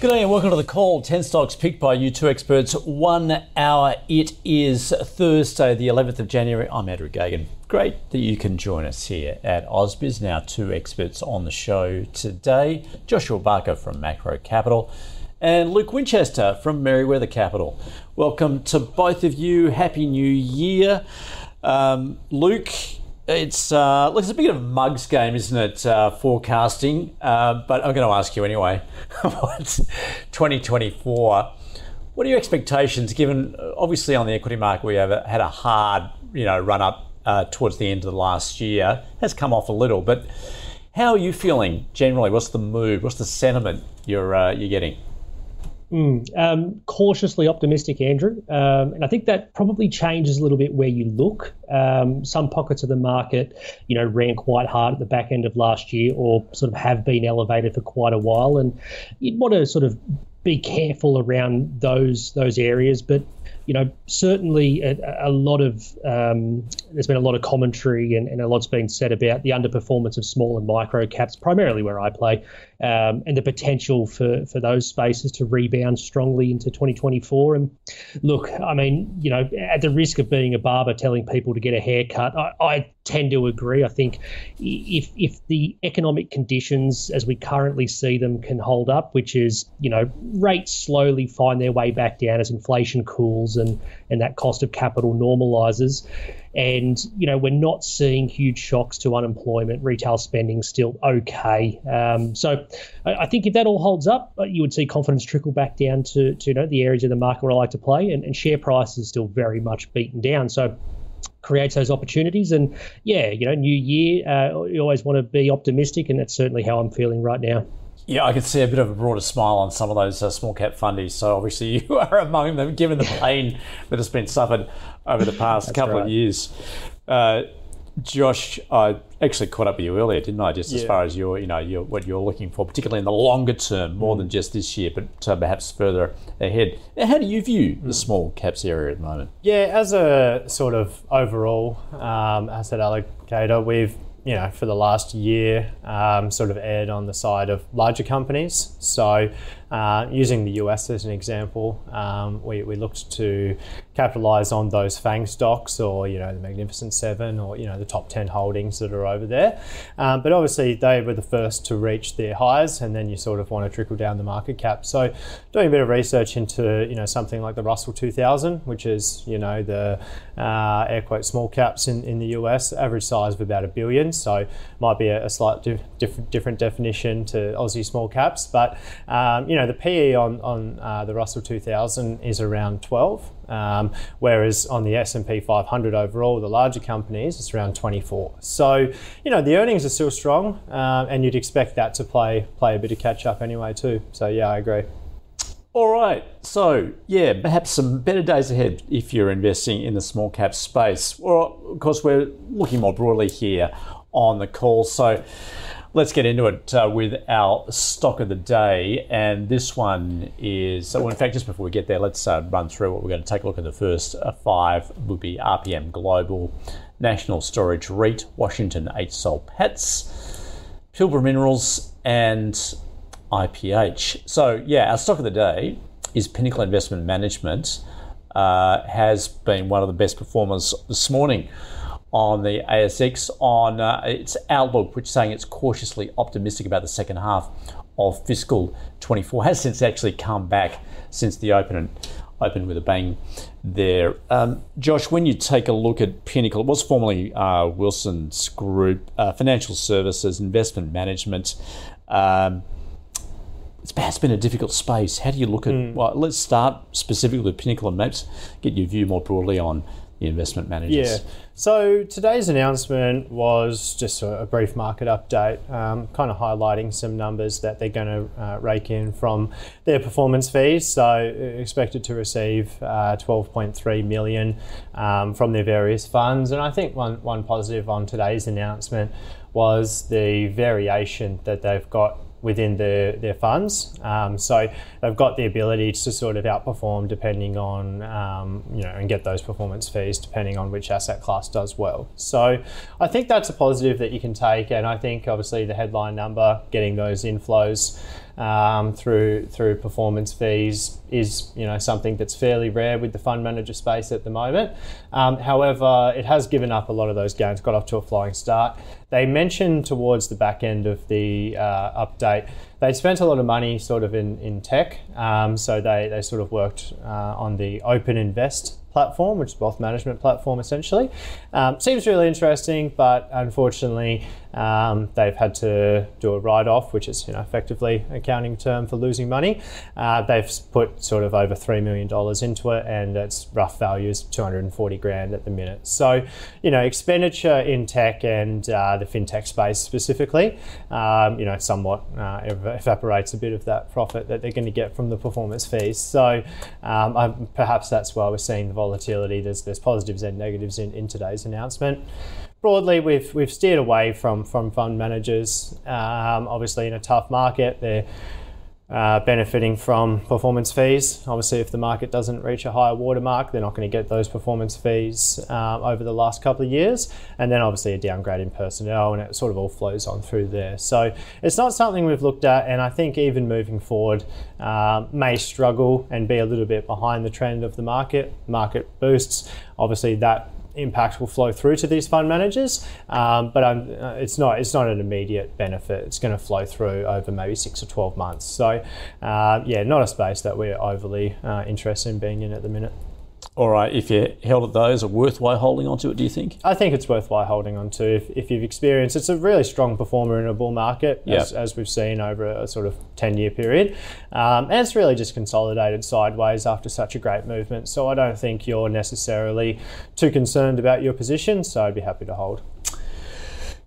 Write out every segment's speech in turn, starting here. G'day and welcome to The Call, 10 stocks picked by you two experts, 1 hour. It is Thursday, the 11th of January. I'm Andrew Gagan. Great that you can join us here at AusBiz. Now two experts on the show today, Joshua Barker from Maqro Capital and Luke Winchester from Mereweather Capital. Welcome to both of you. Happy New Year. Luke, it's a bit of a mug's game, isn't it, forecasting? But I'm going to ask you anyway. What's 2024? What are your expectations, given obviously on the equity market we have had a hard, run up towards the end of the last year? Has come off a little, but how are you feeling generally? What's the mood? What's the sentiment you're getting? Cautiously optimistic, Andrew. And I think that probably changes a little bit where you look. Some pockets of the market, ran quite hard at the back end of last year or sort of have been elevated for quite a while. And you'd want to sort of be careful around those areas. But, certainly a lot of there's been a lot of commentary and a lot's been said about the underperformance of small and micro caps, primarily where I play, and the potential for those spaces to rebound strongly into 2024. And look, I mean, at the risk of being a barber telling people to get a haircut, I tend to agree. I think if the economic conditions as we currently see them can hold up, which is, rates slowly find their way back down as inflation cools and that cost of capital normalizes. And, we're not seeing huge shocks to unemployment, retail spending still okay. So I think if that all holds up, you would see confidence trickle back down to the areas of the market where I like to play, and share prices are still very much beaten down. So creates those opportunities. And yeah, new year, you always want to be optimistic, and that's certainly how I'm feeling right now. Yeah, I can see a bit of a broader smile on some of those small cap fundies. So obviously you are among them, given the pain that has been suffered over the past couple of years. Josh, I actually caught up with you earlier, didn't I? As far as your what you're looking for, particularly in the longer term, more than just this year, but perhaps further ahead. How do you view the small caps area at the moment? Yeah, as a sort of overall asset allocator, we've for the last year, sort of aired on the side of larger companies. So using the US as an example, we looked to capitalise on those FANG stocks or, the Magnificent Seven or, the top 10 holdings that are over there. But obviously they were the first to reach their highs, and then you sort of want to trickle down the market cap. So doing a bit of research into, something like the Russell 2000, which is, the air quote small caps in the US, average size of about $1 billion. So might be a slight different definition to Aussie small caps, but the PE on the Russell 2000 is around 12, whereas on the S&P 500 overall, the larger companies, it's around 24. So the earnings are still strong, and you'd expect that to play a bit of catch up anyway too. So yeah, I agree. All right, so yeah, perhaps some better days ahead if you're investing in the small cap space. Well, of course, we're looking more broadly here on The Call, so let's get into it with our stock of the day. And this one is, well, in fact, just before we get there, let's run through what we're going to take a look at. The first five would be RPM Global, National Storage REIT, Washington H Soul Pattinson, Pilbara Minerals, and IPH. So yeah, our stock of the day is Pinnacle Investment Management. Has been one of the best performers this morning on the ASX on its outlook, which is saying it's cautiously optimistic about the second half of fiscal 24. Has since actually come back since the open with a bang there. Josh, when you take a look at Pinnacle, it was formerly Wilsons Group, financial services, investment management. It's been a difficult space. How do you look at, well, let's start specifically with Pinnacle and maps, get your view more broadly on investment managers. Yeah. So today's announcement was just a brief market update, kind of highlighting some numbers that they're going to rake in from their performance fees. So expected to receive 12.3 million from their various funds. And I think one positive on today's announcement was the variation that they've got within their funds. So they've got the ability to sort of outperform depending on, and get those performance fees depending on which asset class does well. So I think that's a positive that you can take. And I think obviously the headline number, getting those inflows through performance fees is, something that's fairly rare with the fund manager space at the moment. However, it has given up a lot of those gains, got off to a flying start. They mentioned towards the back end of the update, they spent a lot of money sort of in tech. So they sort of worked on the Open Invest platform, which is a wealth management platform essentially. Seems really interesting, but unfortunately they've had to do a write-off, which is effectively an accounting term for losing money. They've put sort of over $3 million into it, and its rough value is $240,000 at the minute. So, expenditure in tech and the fintech space specifically, somewhat evaporates a bit of that profit that they're going to get from the performance fees. So perhaps that's why we're seeing the volatility. There's positives and negatives in today's announcement. Broadly, we've steered away from fund managers. Obviously, in a tough market, they're benefiting from performance fees. Obviously, if the market doesn't reach a higher watermark, they're not going to get those performance fees over the last couple of years. And then obviously a downgrade in personnel, and it sort of all flows on through there. So it's not something we've looked at, and I think even moving forward may struggle and be a little bit behind the trend of the market. Market boosts, obviously that impact will flow through to these fund managers, but it's not an immediate benefit. It's going to flow through over maybe 6 or 12 months. So not a space that we're overly interested in being in at the minute. All right, if you held at those, are worthwhile holding onto it, do you think? I think it's worthwhile holding onto if you've experienced. It's a really strong performer in a bull market, as we've seen over a sort of 10-year period. And it's really just consolidated sideways after such a great movement. So I don't think you're necessarily too concerned about your position, so I'd be happy to hold.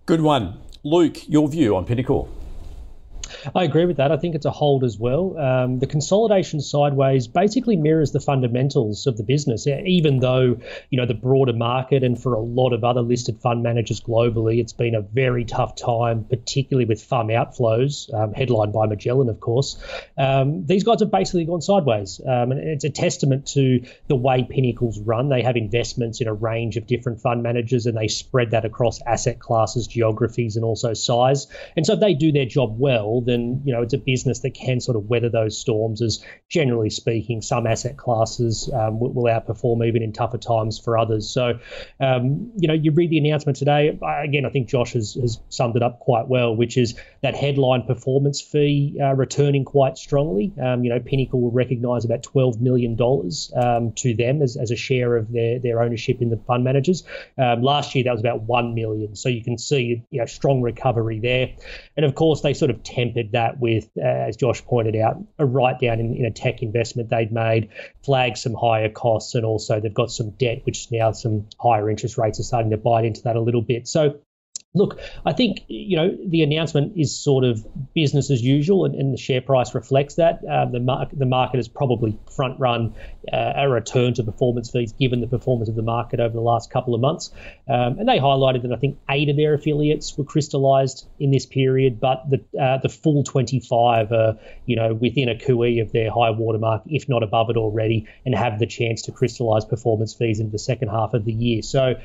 Good one. Luke, your view on Pinnacle? I agree with that. I think it's a hold as well. The consolidation sideways basically mirrors the fundamentals of the business, even though, the broader market and for a lot of other listed fund managers globally, it's been a very tough time, particularly with FUM outflows, headlined by Magellan, of course. These guys have basically gone sideways. And it's a testament to the way Pinnacle's run. They have investments in a range of different fund managers, and they spread that across asset classes, geographies, and also size. And so if they do their job well, then it's a business that can sort of weather those storms, as generally speaking some asset classes will outperform even in tougher times for others. So you read the announcement today again, I think Josh has summed it up quite well, which is that headline performance fee returning quite strongly. Pinnacle will recognize about $12 million to them as a share of their ownership in the fund managers. Last year that was about $1 million, so you can see strong recovery there. And of course they sort of tempered that with, as Josh pointed out, a write-down in a tech investment they'd made, flagged some higher costs, and also they've got some debt, which now some higher interest rates are starting to bite into that a little bit. So look, I think, the announcement is sort of business as usual, and the share price reflects that. The market has probably front-run a return to performance fees given the performance of the market over the last couple of months. And they highlighted that I think 8 of their affiliates were crystallised in this period, but the full 25 are, within a cooee of their high watermark, if not above it already, and have the chance to crystallise performance fees in the second half of the year. So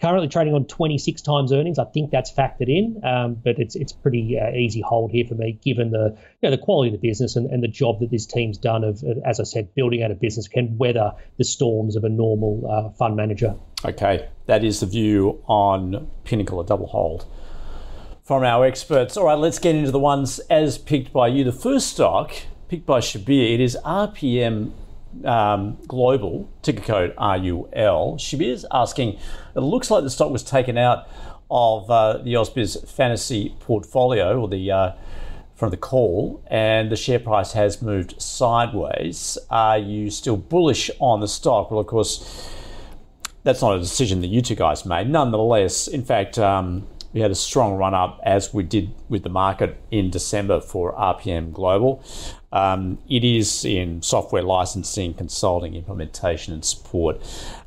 currently trading on 26 times earnings. I think that's factored in, but it's pretty easy hold here for me, given the the quality of the business and the job that this team's done of as I said, building out a business can weather the storms of a normal fund manager. Okay, that is the view on Pinnacle, a double hold from our experts. All right, let's get into the ones as picked by you. The first stock picked by Shabir, it is RPM Global, ticker code RUL. Shabir's asking, it looks like the stock was taken out of the AusBiz Fantasy portfolio, or from the call, and the share price has moved sideways. Are you still bullish on the stock? Well, of course, that's not a decision that you two guys made. Nonetheless, in fact, we had a strong run-up, as we did with the market in December, for RPM Global. It is in software licensing, consulting, implementation and support,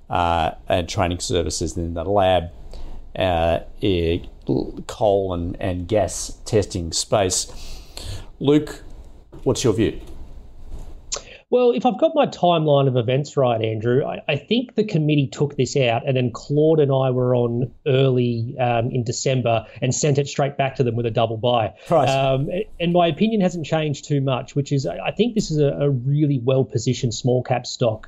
and training services in the lab, coal and gas testing space. Luke, what's your view? Well, if I've got my timeline of events right, Andrew, I think the committee took this out, and then Claude and I were on early in December and sent it straight back to them with a double buy. Right. And my opinion hasn't changed too much, which is I think this is a really well-positioned small cap stock.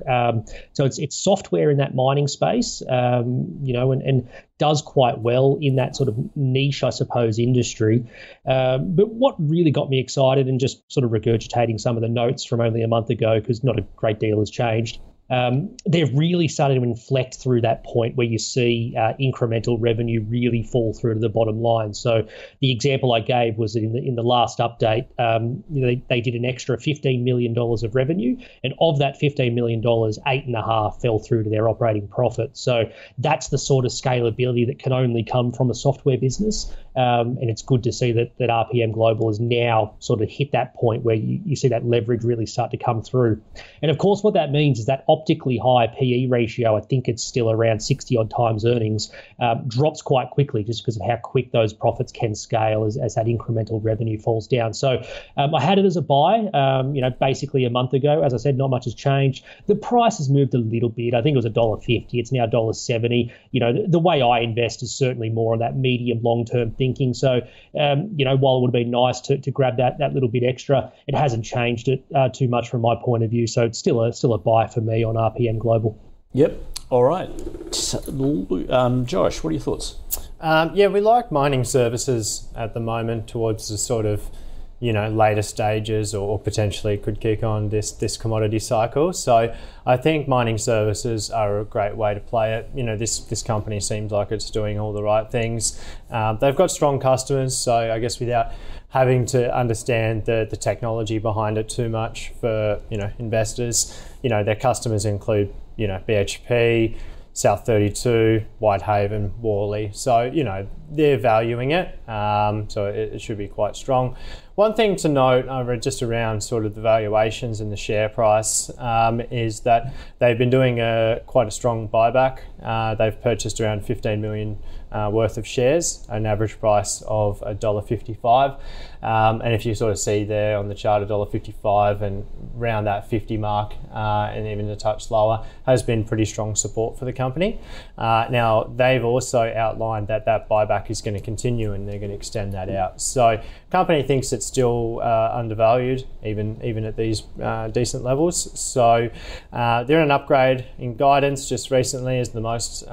So it's software in that mining space, and does quite well in that sort of niche, I suppose, industry. But what really got me excited, and just sort of regurgitating some of the notes from only a month ago, because not a great deal has changed, they've really started to inflect through that point where you see incremental revenue really fall through to the bottom line. So the example I gave was that in the last update, they did an extra $15 million of revenue, and of that $15 million, $8.5 million fell through to their operating profit. So that's the sort of scalability that can only come from a software business. And it's good to see that RPM Global has now sort of hit that point where you see that leverage really start to come through. And of course, what that means is that optically high PE ratio, I think it's still around 60-odd times earnings, drops quite quickly just because of how quick those profits can scale as that incremental revenue falls down. So I had it as a buy, basically a month ago. As I said, not much has changed. The price has moved a little bit. I think it was $1.50. It's now $1.70. You know, the way I invest is certainly more on that medium, long-term thing. So, while it would have been nice to grab that little bit extra, it hasn't changed it too much from my point of view. So it's still a buy for me on RPM Global. Yep. All right. Josh, what are your thoughts? We like mining services at the moment, towards the sort of, later stages, or potentially could kick on this commodity cycle. So I think mining services are a great way to play it. This company seems like it's doing all the right things. They've got strong customers, so I guess without having to understand the technology behind it too much for, investors, their customers include, BHP, South 32, Whitehaven, Worley. So, they're valuing it. So it should be quite strong. One thing to note just around sort of the valuations and the share price is that they've been doing quite a strong buyback. They've purchased around 15 million worth of shares, an average price of $1.55. And if you sort of see there on the chart, $1.55 and around that 50 mark, and even a touch lower, has been pretty strong support for the company. Now, they've also outlined that buyback is going to continue, and they're going to extend that out. So company thinks it's still undervalued, even at these decent levels. So they're an upgrade in guidance just recently, as the most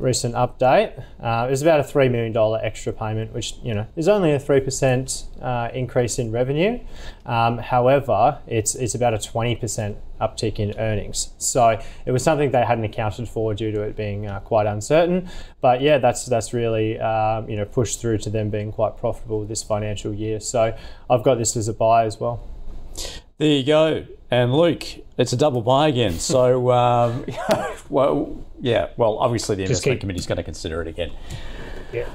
recent update. It was about a $3 million extra payment, which is only a 3% increase in revenue. However, it's about a 20% uptick in earnings. So it was something they hadn't accounted for due to it being quite uncertain. But yeah, that's really pushed through to them being quite profitable this financial year. So I've got this as a buy as well. There you go. And Luke, it's a double buy again. So, obviously the investment committee is going to consider it again. Yeah.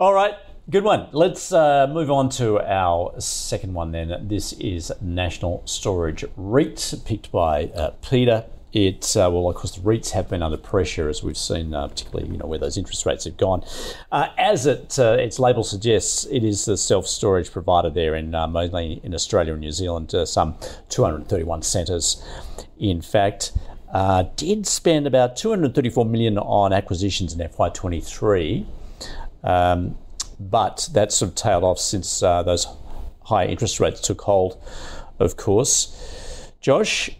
All right. Good one. Let's move on to our second one then. This is National Storage REIT, picked by Peter. It's, of course, the REITs have been under pressure, as we've seen, particularly, where those interest rates have gone. As its label suggests, it is the self-storage provider there, mainly in Australia and New Zealand, some 231 centres. In fact, did spend about $234 million on acquisitions in FY23, but that's sort of tailed off since those high interest rates took hold, of course. Josh,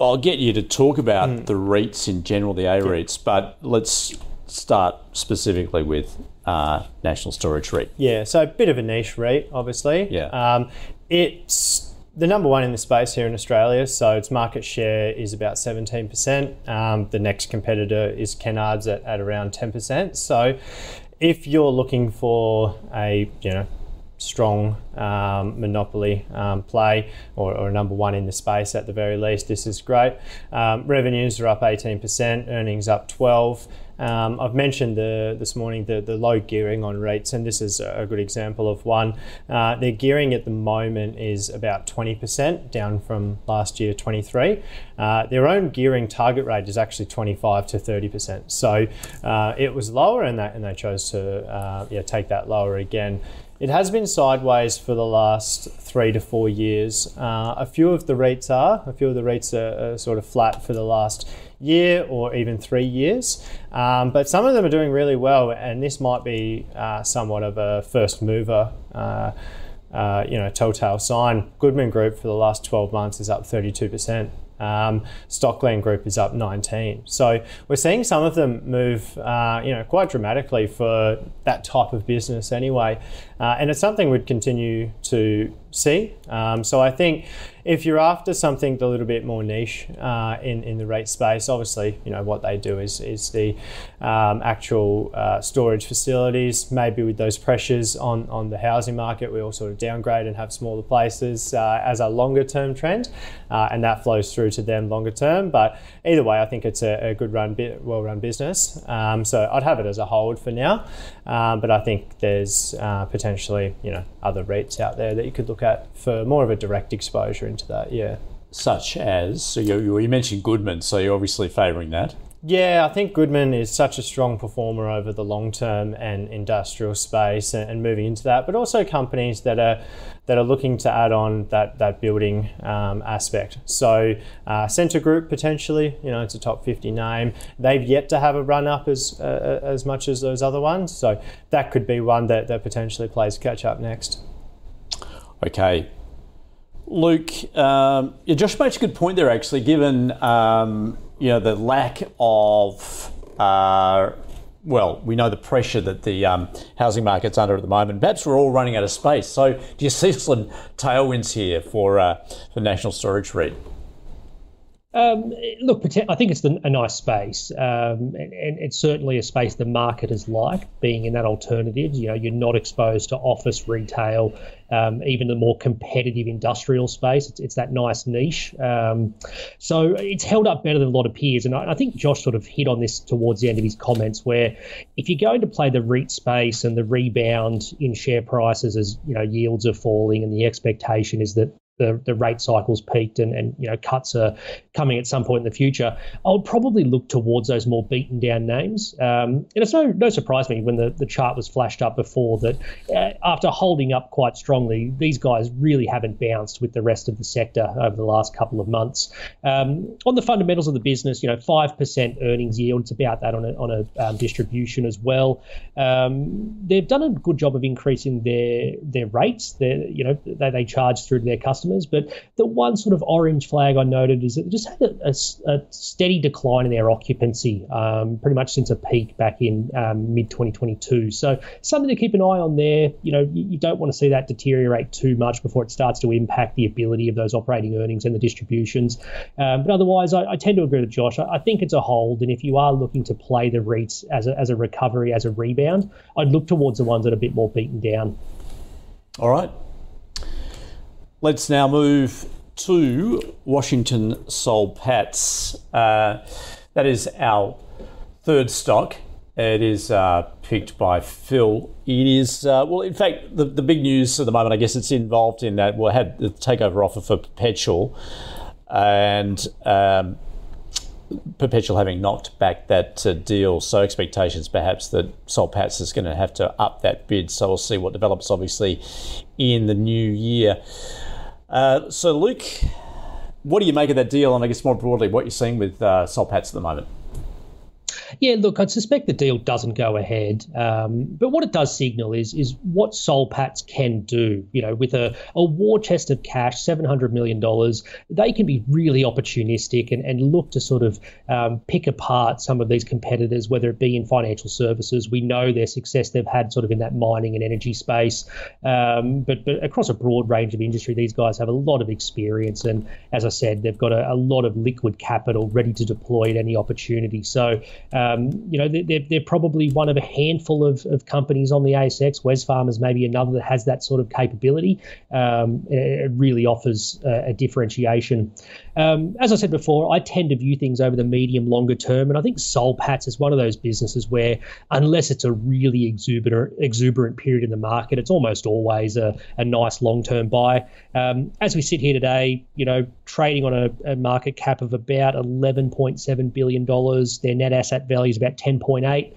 I'll get you to talk about the REITs in general, the A-REITs, but let's start specifically with National Storage REIT. Yeah, so a bit of a niche REIT, obviously. Yeah. It's the number one in the space here in Australia, so its market share is about 17%. The next competitor is Kennards at around 10%. So if you're looking for a strong monopoly play or number one in the space at the very least. This is great. Revenues are up 18%, earnings up 12%. I've mentioned this morning the low gearing on REITs, and this is a good example of one. Their gearing at the moment is about 20%, down from last year 23%. Their own gearing target rate is actually 25 to 30%. So it was lower, and they chose to take that lower again. It has been sideways for the last 3 to 4 years. A few of the REITs are sort of flat for the last year or even 3 years, but some of them are doing really well, and this might be somewhat of a first mover telltale sign. Goodman Group for the last 12 months is up 32%. Stockland Group is up 19%. So we're seeing some of them move quite dramatically for that type of business anyway, and it's something we'd continue to see. So I think if you're after something a little bit more niche in the REIT space, obviously what they do is the actual storage facilities. Maybe with those pressures on the housing market, we all sort of downgrade and have smaller places as a longer term trend, and that flows through to them longer term. But either way, I think it's a good run, well-run business. So I'd have it as a hold for now, but I think there's potentially other REITs out there that you could look at for more of a direct exposure into that. Yeah, such as you mentioned Goodman, so you're obviously favouring that. Yeah, I think Goodman is such a strong performer over the long term and industrial space, and moving into that, but also companies that are looking to add on that building aspect. So Centre Group potentially, it's a top 50 name. They've yet to have a run up as much as those other ones, so that could be one that potentially plays catch up next. Okay. Luke, Josh makes a good point there, actually, given the lack of, we know the pressure that the housing market's under at the moment. Perhaps we're all running out of space. So do you see some tailwinds here for National Storage REIT? Look, I think it's a nice space, and it's certainly a space the market has liked, being in that alternative. You're not exposed to office, retail, even the more competitive industrial space. It's that nice niche. So it's held up better than a lot of peers. And I think Josh sort of hit on this towards the end of his comments, where if you're going to play the REIT space and the rebound in share prices as yields are falling and the expectation is that the rate cycle's peaked and cuts are coming at some point in the future, I would probably look towards those more beaten down names. And it's no surprise to me when the chart was flashed up before that after holding up quite strongly, these guys really haven't bounced with the rest of the sector over the last couple of months. On the fundamentals of the business, 5% earnings yield, it's about that on a distribution as well. They've done a good job of increasing their rates that they charge through to their customers. But the one sort of orange flag I noted is it just had a steady decline in their occupancy pretty much since a peak back in mid-2022. So something to keep an eye on there. You don't want to see that deteriorate too much before it starts to impact the ability of those operating earnings and the distributions. But otherwise, I tend to agree with Josh. I think it's a hold. And if you are looking to play the REITs as a recovery, as a rebound, I'd look towards the ones that are a bit more beaten down. All right. Let's now move to Washington Soul Pats. That is our third stock. It is picked by Phil. It is, in fact, the big news at the moment, I guess it's involved in that. Well, it had the takeover offer for Perpetual, and Perpetual having knocked back that deal. So expectations perhaps that Soul Pattinson is going to have to up that bid. So we'll see what develops, obviously, in the new year. So, Luke, what do you make of that deal? And I guess more broadly, what you're seeing with Soul Pattinson at the moment? Yeah, look, I'd suspect the deal doesn't go ahead. But what it does signal is what Soul Pattinson can do. With a war chest of cash, $700 million, they can be really opportunistic and look to sort of pick apart some of these competitors, whether it be in financial services. We know their success they've had sort of in that mining and energy space. But across a broad range of industry, these guys have a lot of experience. And as I said, they've got a lot of liquid capital ready to deploy at any opportunity. So you know, they're probably one of a handful of companies on the ASX. Wesfarmers maybe another that has that sort of capability. It really offers a differentiation. As I said before, I tend to view things over the medium, longer term, and I think Soul Patts is one of those businesses where, unless it's a really exuberant period in the market, it's almost always a nice long-term buy. As we sit here today, you know, trading on a market cap of about $11.7 billion, their net asset value is about 10.8.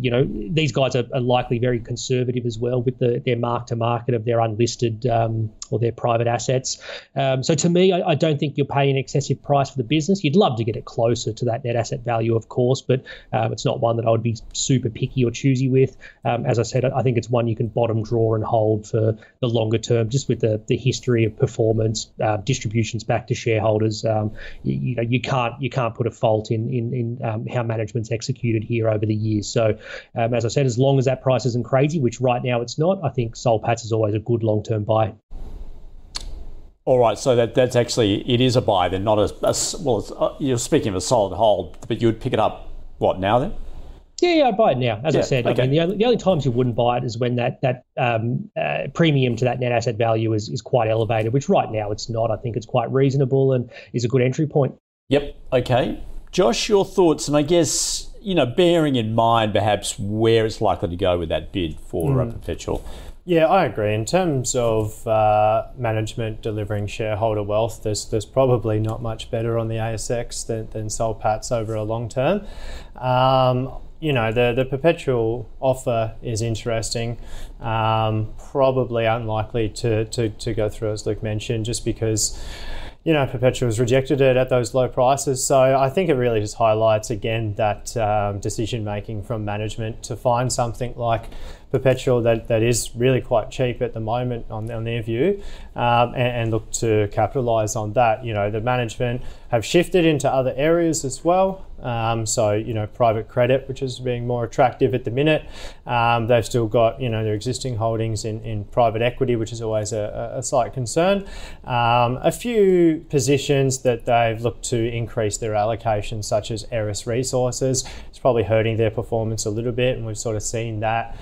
You know, these guys are likely very conservative as well with their mark-to-market of their unlisted or their private assets. So to me, I don't think you're paying an excessive price for the business. You'd love to get it closer to that net asset value, of course, but it's not one that I would be super picky or choosy with. As I said, I think it's one you can bottom draw and hold for the longer term, just with the history of performance, distributions back to shareholders. You know, you can't put a fault in how management's executed here over the years. So as I said, as long as that price isn't crazy, which right now it's not, I think Soul Patts is always a good long-term buy. All right, so that's actually, it is a buy then, not you're speaking of a solid hold, but you would pick it up, what, now then? Yeah, I'd buy it now. As I said, okay. I mean, the only times you wouldn't buy it is when that premium to that net asset value is quite elevated, which right now it's not. I think it's quite reasonable and is a good entry point. Yep. Okay. Josh, your thoughts, and I guess, you know, bearing in mind perhaps where it's likely to go with that bid for Perpetual. Yeah, I agree. In terms of management delivering shareholder wealth, there's probably not much better on the ASX than Soul Patts over a long term. You know, the Perpetual offer is interesting, probably unlikely to go through, as Luke mentioned, just because, you know, Perpetual's rejected it at those low prices. So I think it really just highlights again that decision making from management to find something like Perpetual that is really quite cheap at the moment on their view, and look to capitalise on that. You know, the management have shifted into other areas as well. So, you know, private credit, which is being more attractive at the minute. They've still got, you know, their existing holdings in private equity, which is always a slight concern. A few positions that they've looked to increase their allocation, such as Eris Resources. It's probably hurting their performance a little bit, and we've sort of seen that.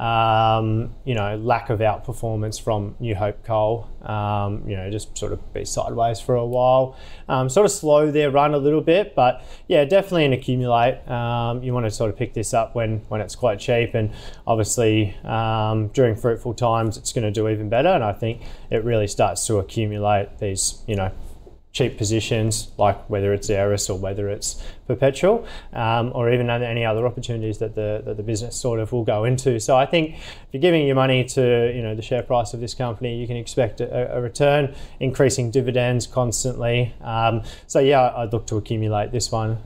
You know, lack of outperformance from New Hope Coal, you know, just sort of be sideways for a while, sort of slow their run a little bit, but yeah, definitely an accumulate. You want to sort of pick this up when it's quite cheap, and obviously during fruitful times, it's going to do even better. And I think it really starts to accumulate these, you know, cheap positions, like whether it's Eris or whether it's Perpetual, or even any other opportunities that the business sort of will go into. So I think if you're giving your money to, you know, the share price of this company, you can expect a return, increasing dividends constantly. So yeah, I'd look to accumulate this one,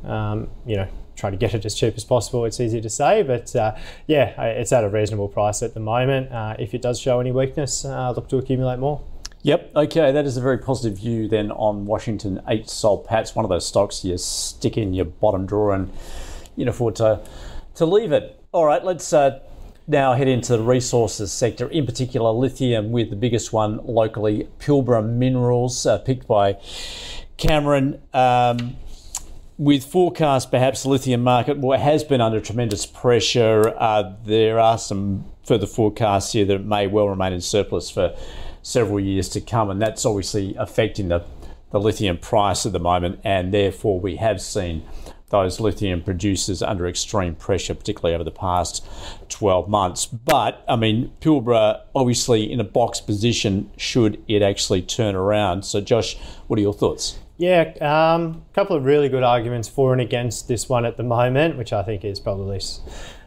you know, try to get it as cheap as possible. It's easy to say, but yeah, it's at a reasonable price at the moment. If it does show any weakness, look to accumulate more. Yep. Okay. That is a very positive view then on Washington H Soul Patts, one of those stocks you stick in your bottom drawer and you can afford to leave it. All right. Let's now head into the resources sector, in particular lithium, with the biggest one locally, Pilbara Minerals, picked by Cameron. With forecasts, perhaps the lithium market has been under tremendous pressure. There are some further forecasts here that it may well remain in surplus for several years to come, and that's obviously affecting the lithium price at the moment, and therefore we have seen those lithium producers under extreme pressure, particularly over the past 12 months. But, I mean, Pilbara obviously in a box position should it actually turn around. So, Josh, what are your thoughts? Yeah, a couple of really good arguments for and against this one at the moment, which I think is probably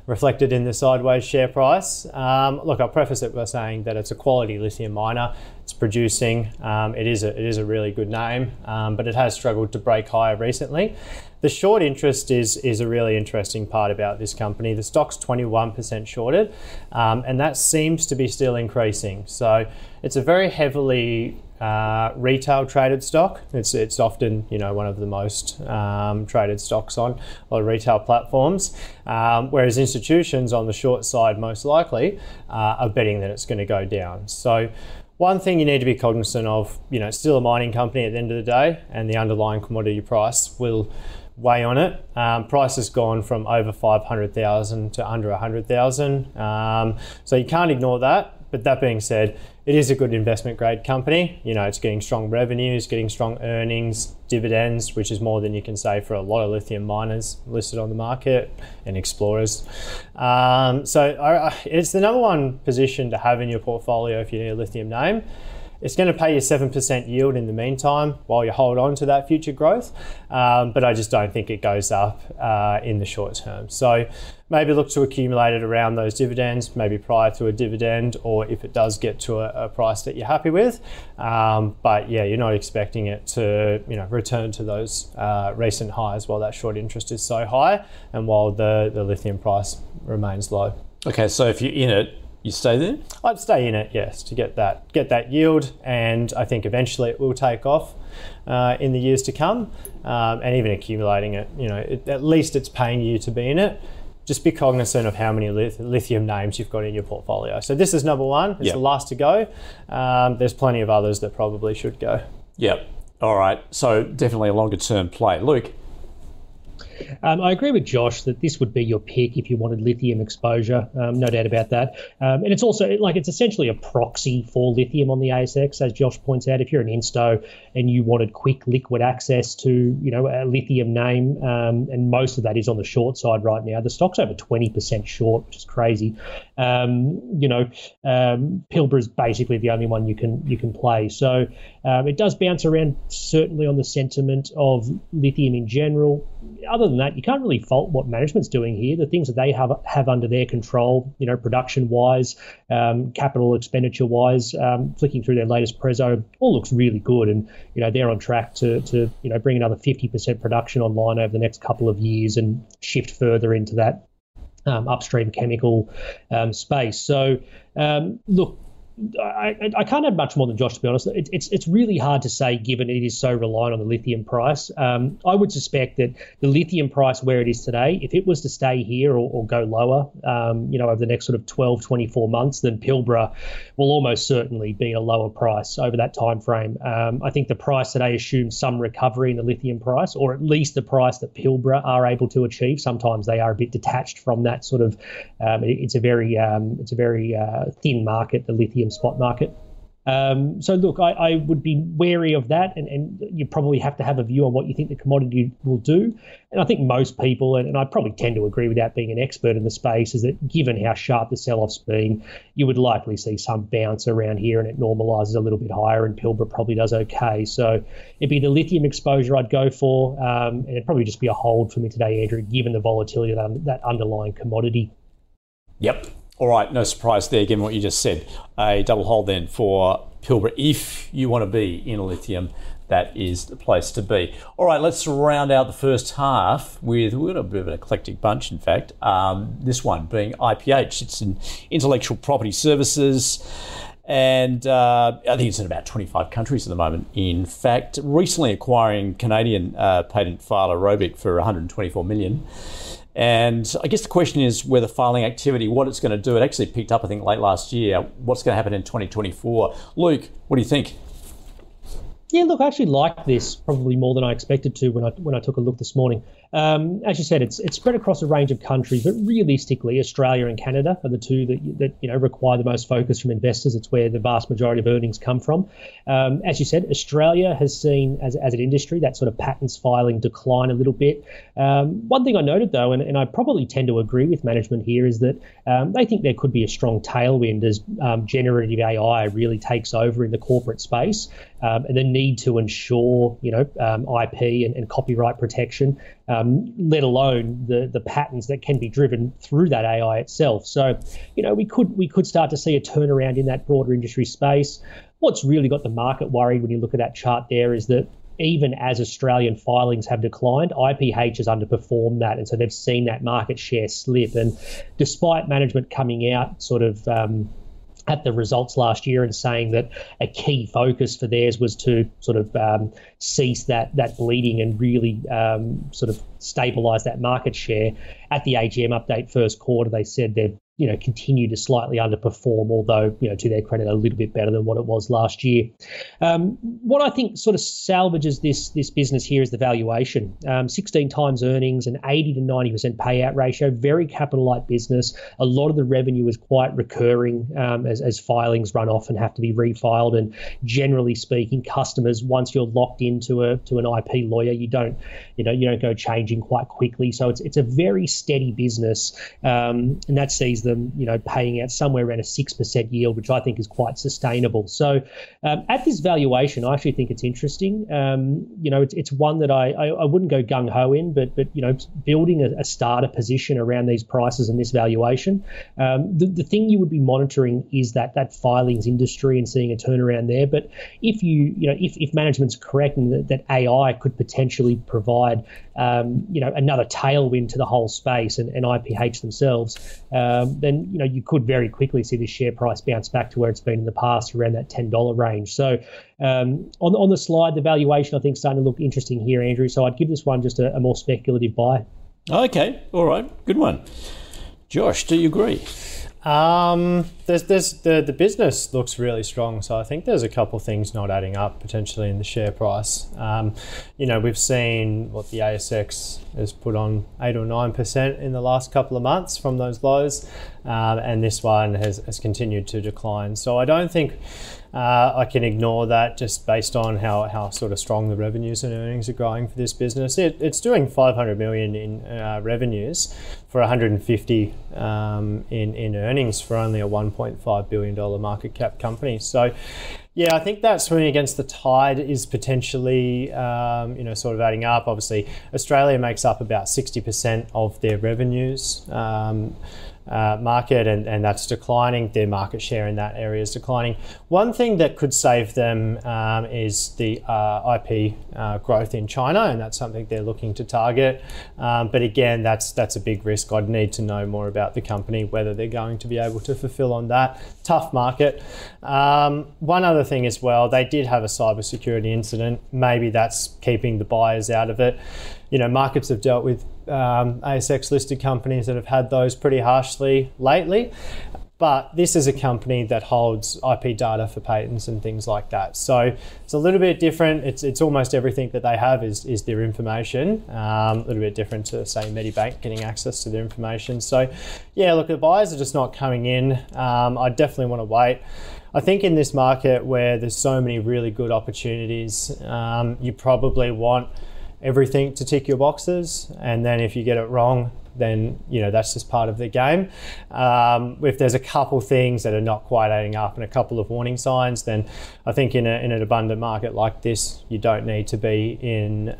reflected in the sideways share price. Look, I'll preface it by saying that it's a quality lithium miner. It's producing. It is a really good name, but it has struggled to break higher recently. The short interest is a really interesting part about this company. The stock's 21% shorted, and that seems to be still increasing. So it's a very heavily retail traded stock. It's often, you know, one of the most traded stocks on a lot of retail platforms, whereas institutions on the short side most likely are betting that it's going to go down. So one thing you need to be cognizant of, you know, it's still a mining company at the end of the day, and the underlying commodity price will weigh on it. Price has gone from over 500,000 to under 100,000. So you can't ignore that. But that being said, it is a good investment grade company. You know, it's getting strong revenues, getting strong earnings, dividends, which is more than you can say for a lot of lithium miners listed on the market and explorers. So it's the number one position to have in your portfolio if you need a lithium name. It's going to pay you 7% yield in the meantime while you hold on to that future growth. But I just don't think it goes up in the short term. So maybe look to accumulate it around those dividends, maybe prior to a dividend, or if it does get to a price that you're happy with. But yeah, you're not expecting it to, you know, return to those recent highs while that short interest is so high and while the lithium price remains low. Okay, so if you're in it, you stay there? I'd stay in it, yes, to get that yield, and I think eventually it will take off in the years to come. And even accumulating it, you know, at least it's paying you to be in it. Just be cognizant of how many lithium names you've got in your portfolio. So this is number one. It's the last to go. There's plenty of others that probably should go. Yep. All right. So definitely a longer term play. Luke? I agree with Josh that this would be your pick if you wanted lithium exposure, no doubt about that. And it's also, like, it's essentially a proxy for lithium on the ASX, as Josh points out. If you're an insto and you wanted quick liquid access to, you know, a lithium name, and most of that is on the short side right now. The stock's over 20% short, which is crazy. Pilbara is basically the only one you can play. So it does bounce around certainly on the sentiment of lithium in general. Other than that, you can't really fault what management's doing here. The things that they have under their control, you know, production-wise, capital expenditure-wise, flicking through their latest prezzo, all looks really good. And, you know, they're on track to you know, bring another 50% production online over the next couple of years and shift further into that upstream chemical space. So, look, I can't add much more than Josh, to be honest. It's really hard to say, given it is so reliant on the lithium price. I would suspect that the lithium price where it is today, if it was to stay here or go lower, you know, over the next sort of 12, 24 months, then Pilbara will almost certainly be a lower price over that time frame. I think the price today assumes some recovery in the lithium price, or at least the price that Pilbara are able to achieve. Sometimes they are a bit detached from that sort of. It's a very thin market, the lithium spot market. So look, I would be wary of that, and you probably have to have a view on what you think the commodity will do. And I think most people, and I probably tend to agree without being an expert in the space, is that given how sharp the sell-off's been, you would likely see some bounce around here and it normalises a little bit higher, and Pilbara probably does okay. So it'd be the lithium exposure I'd go for, and it'd probably just be a hold for me today, Andrew, given the volatility of that underlying commodity. Yep. All right, no surprise there, given what you just said. A double hold then for Pilbara. If you want to be in lithium, that is the place to be. All right, let's round out the first half with a bit of an eclectic bunch, in fact. This one being IPH. It's in intellectual property services, and I think it's in about 25 countries at the moment. In fact, recently acquiring Canadian patent filer Robic for $124 million. And I guess the question is whether filing activity, what it's going to do. It actually picked up, I think, late last year. What's going to happen in 2024? Luke, what do you think? Yeah, look, I actually like this probably more than I expected to when I took a look this morning. As you said, it's spread across a range of countries, but realistically, Australia and Canada are the two that you know require the most focus from investors. It's where the vast majority of earnings come from. As you said, Australia has seen, as an industry, that sort of patents filing decline a little bit. One thing I noted, though, and I probably tend to agree with management here, is that they think there could be a strong tailwind as generative AI really takes over in the corporate space, and the need to ensure, you know, IP and copyright protection. Let alone the patterns that can be driven through that AI itself. So, you know, we could start to see a turnaround in that broader industry space. What's really got the market worried when you look at that chart there is that even as Australian filings have declined, IPH has underperformed that, and so they've seen that market share slip. And despite management coming out sort of at the results last year and saying that a key focus for theirs was to sort of cease that bleeding and really sort of stabilise that market share. At the AGM update first quarter, they said they've you know, continue to slightly underperform, although, you know, to their credit, a little bit better than what it was last year. What I think sort of salvages this business here is the valuation. 16 times earnings, an 80 to 90% payout ratio, very capital-light business. A lot of the revenue is quite recurring as filings run off and have to be refiled. And generally speaking, customers, once you're locked into an IP lawyer, you don't go changing quite quickly. So it's a very steady business, and that sees them, you know, paying out somewhere around a 6% yield, which I think is quite sustainable. So at this valuation, I actually think it's interesting. You know, it's one that I wouldn't go gung-ho in, but you know, building a starter position around these prices and this valuation. The thing you would be monitoring is that filings industry and seeing a turnaround there. But if if management's correct and that AI could potentially provide another tailwind to the whole space and IPH themselves, then you know, you could very quickly see the share price bounce back to where it's been in the past, around that $10 range. So on the slide, the valuation I think is starting to look interesting here, Andrew. So I'd give this one just a more speculative buy. Okay, all right, good one. Josh, do you agree? The business looks really strong, so I think there's a couple things not adding up potentially in the share price. You know, we've seen what the ASX has put on 8 or 9% in the last couple of months from those lows, and this one has continued to decline. So I don't think I can ignore that just based on how sort of strong the revenues and earnings are growing for this business. It's doing 500 million in revenues for 150 in earnings for only a $1.5 billion market cap company. So yeah, I think that swimming against the tide is potentially, sort of adding up. Obviously, Australia makes up about 60% of their revenues market, and that's declining. Their market share in that area is declining. One thing that could save them is the IP growth in China, and that's something they're looking to target. But again, that's a big risk. I'd need to know more about the company, whether they're going to be able to fulfill on that. Tough market. One other thing as well, they did have a cybersecurity incident. Maybe that's keeping the buyers out of it. You know, markets have dealt with ASX listed companies that have had those pretty harshly lately. But this is a company that holds IP data for patents and things like that. So it's a little bit different. It's almost everything that they have is their information. A little bit different to, say, Medibank getting access to their information. So, yeah, look, the buyers are just not coming in. I definitely want to wait. I think in this market where there's so many really good opportunities, you probably want everything to tick your boxes, and then if you get it wrong, then you know that's just part of the game. If there's a couple things that are not quite adding up and a couple of warning signs, then I think in an abundant market like this, you don't need to be in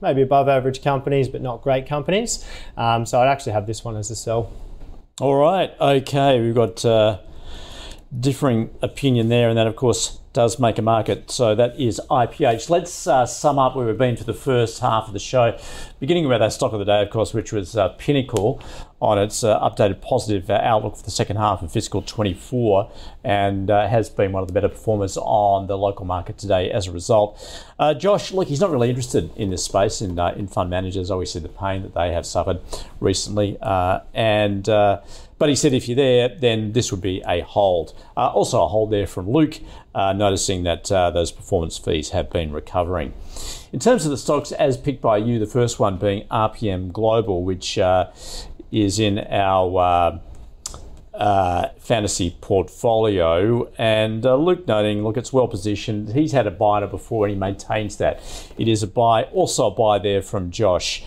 maybe above average companies but not great companies. So I'd actually have this one as a sell. All right, okay, we've got differing opinion there, and that of course does make a market. So that is IPH. Let's sum up where we've been for the first half of the show, beginning with our stock of the day, of course, which was Pinnacle, on its updated positive outlook for the second half of fiscal 24, and has been one of the better performers on the local market today as a result. Josh, look, he's not really interested in this space, in fund managers, obviously the pain that they have suffered recently, but he said if you're there, then this would be a hold. Also a hold there from Luke, noticing that those performance fees have been recovering. In terms of the stocks as picked by you, the first one being RPM Global, which is in our fantasy portfolio. And Luke noting, look, it's well positioned. He's had a buy before and he maintains that. It is a buy, also a buy there from Josh,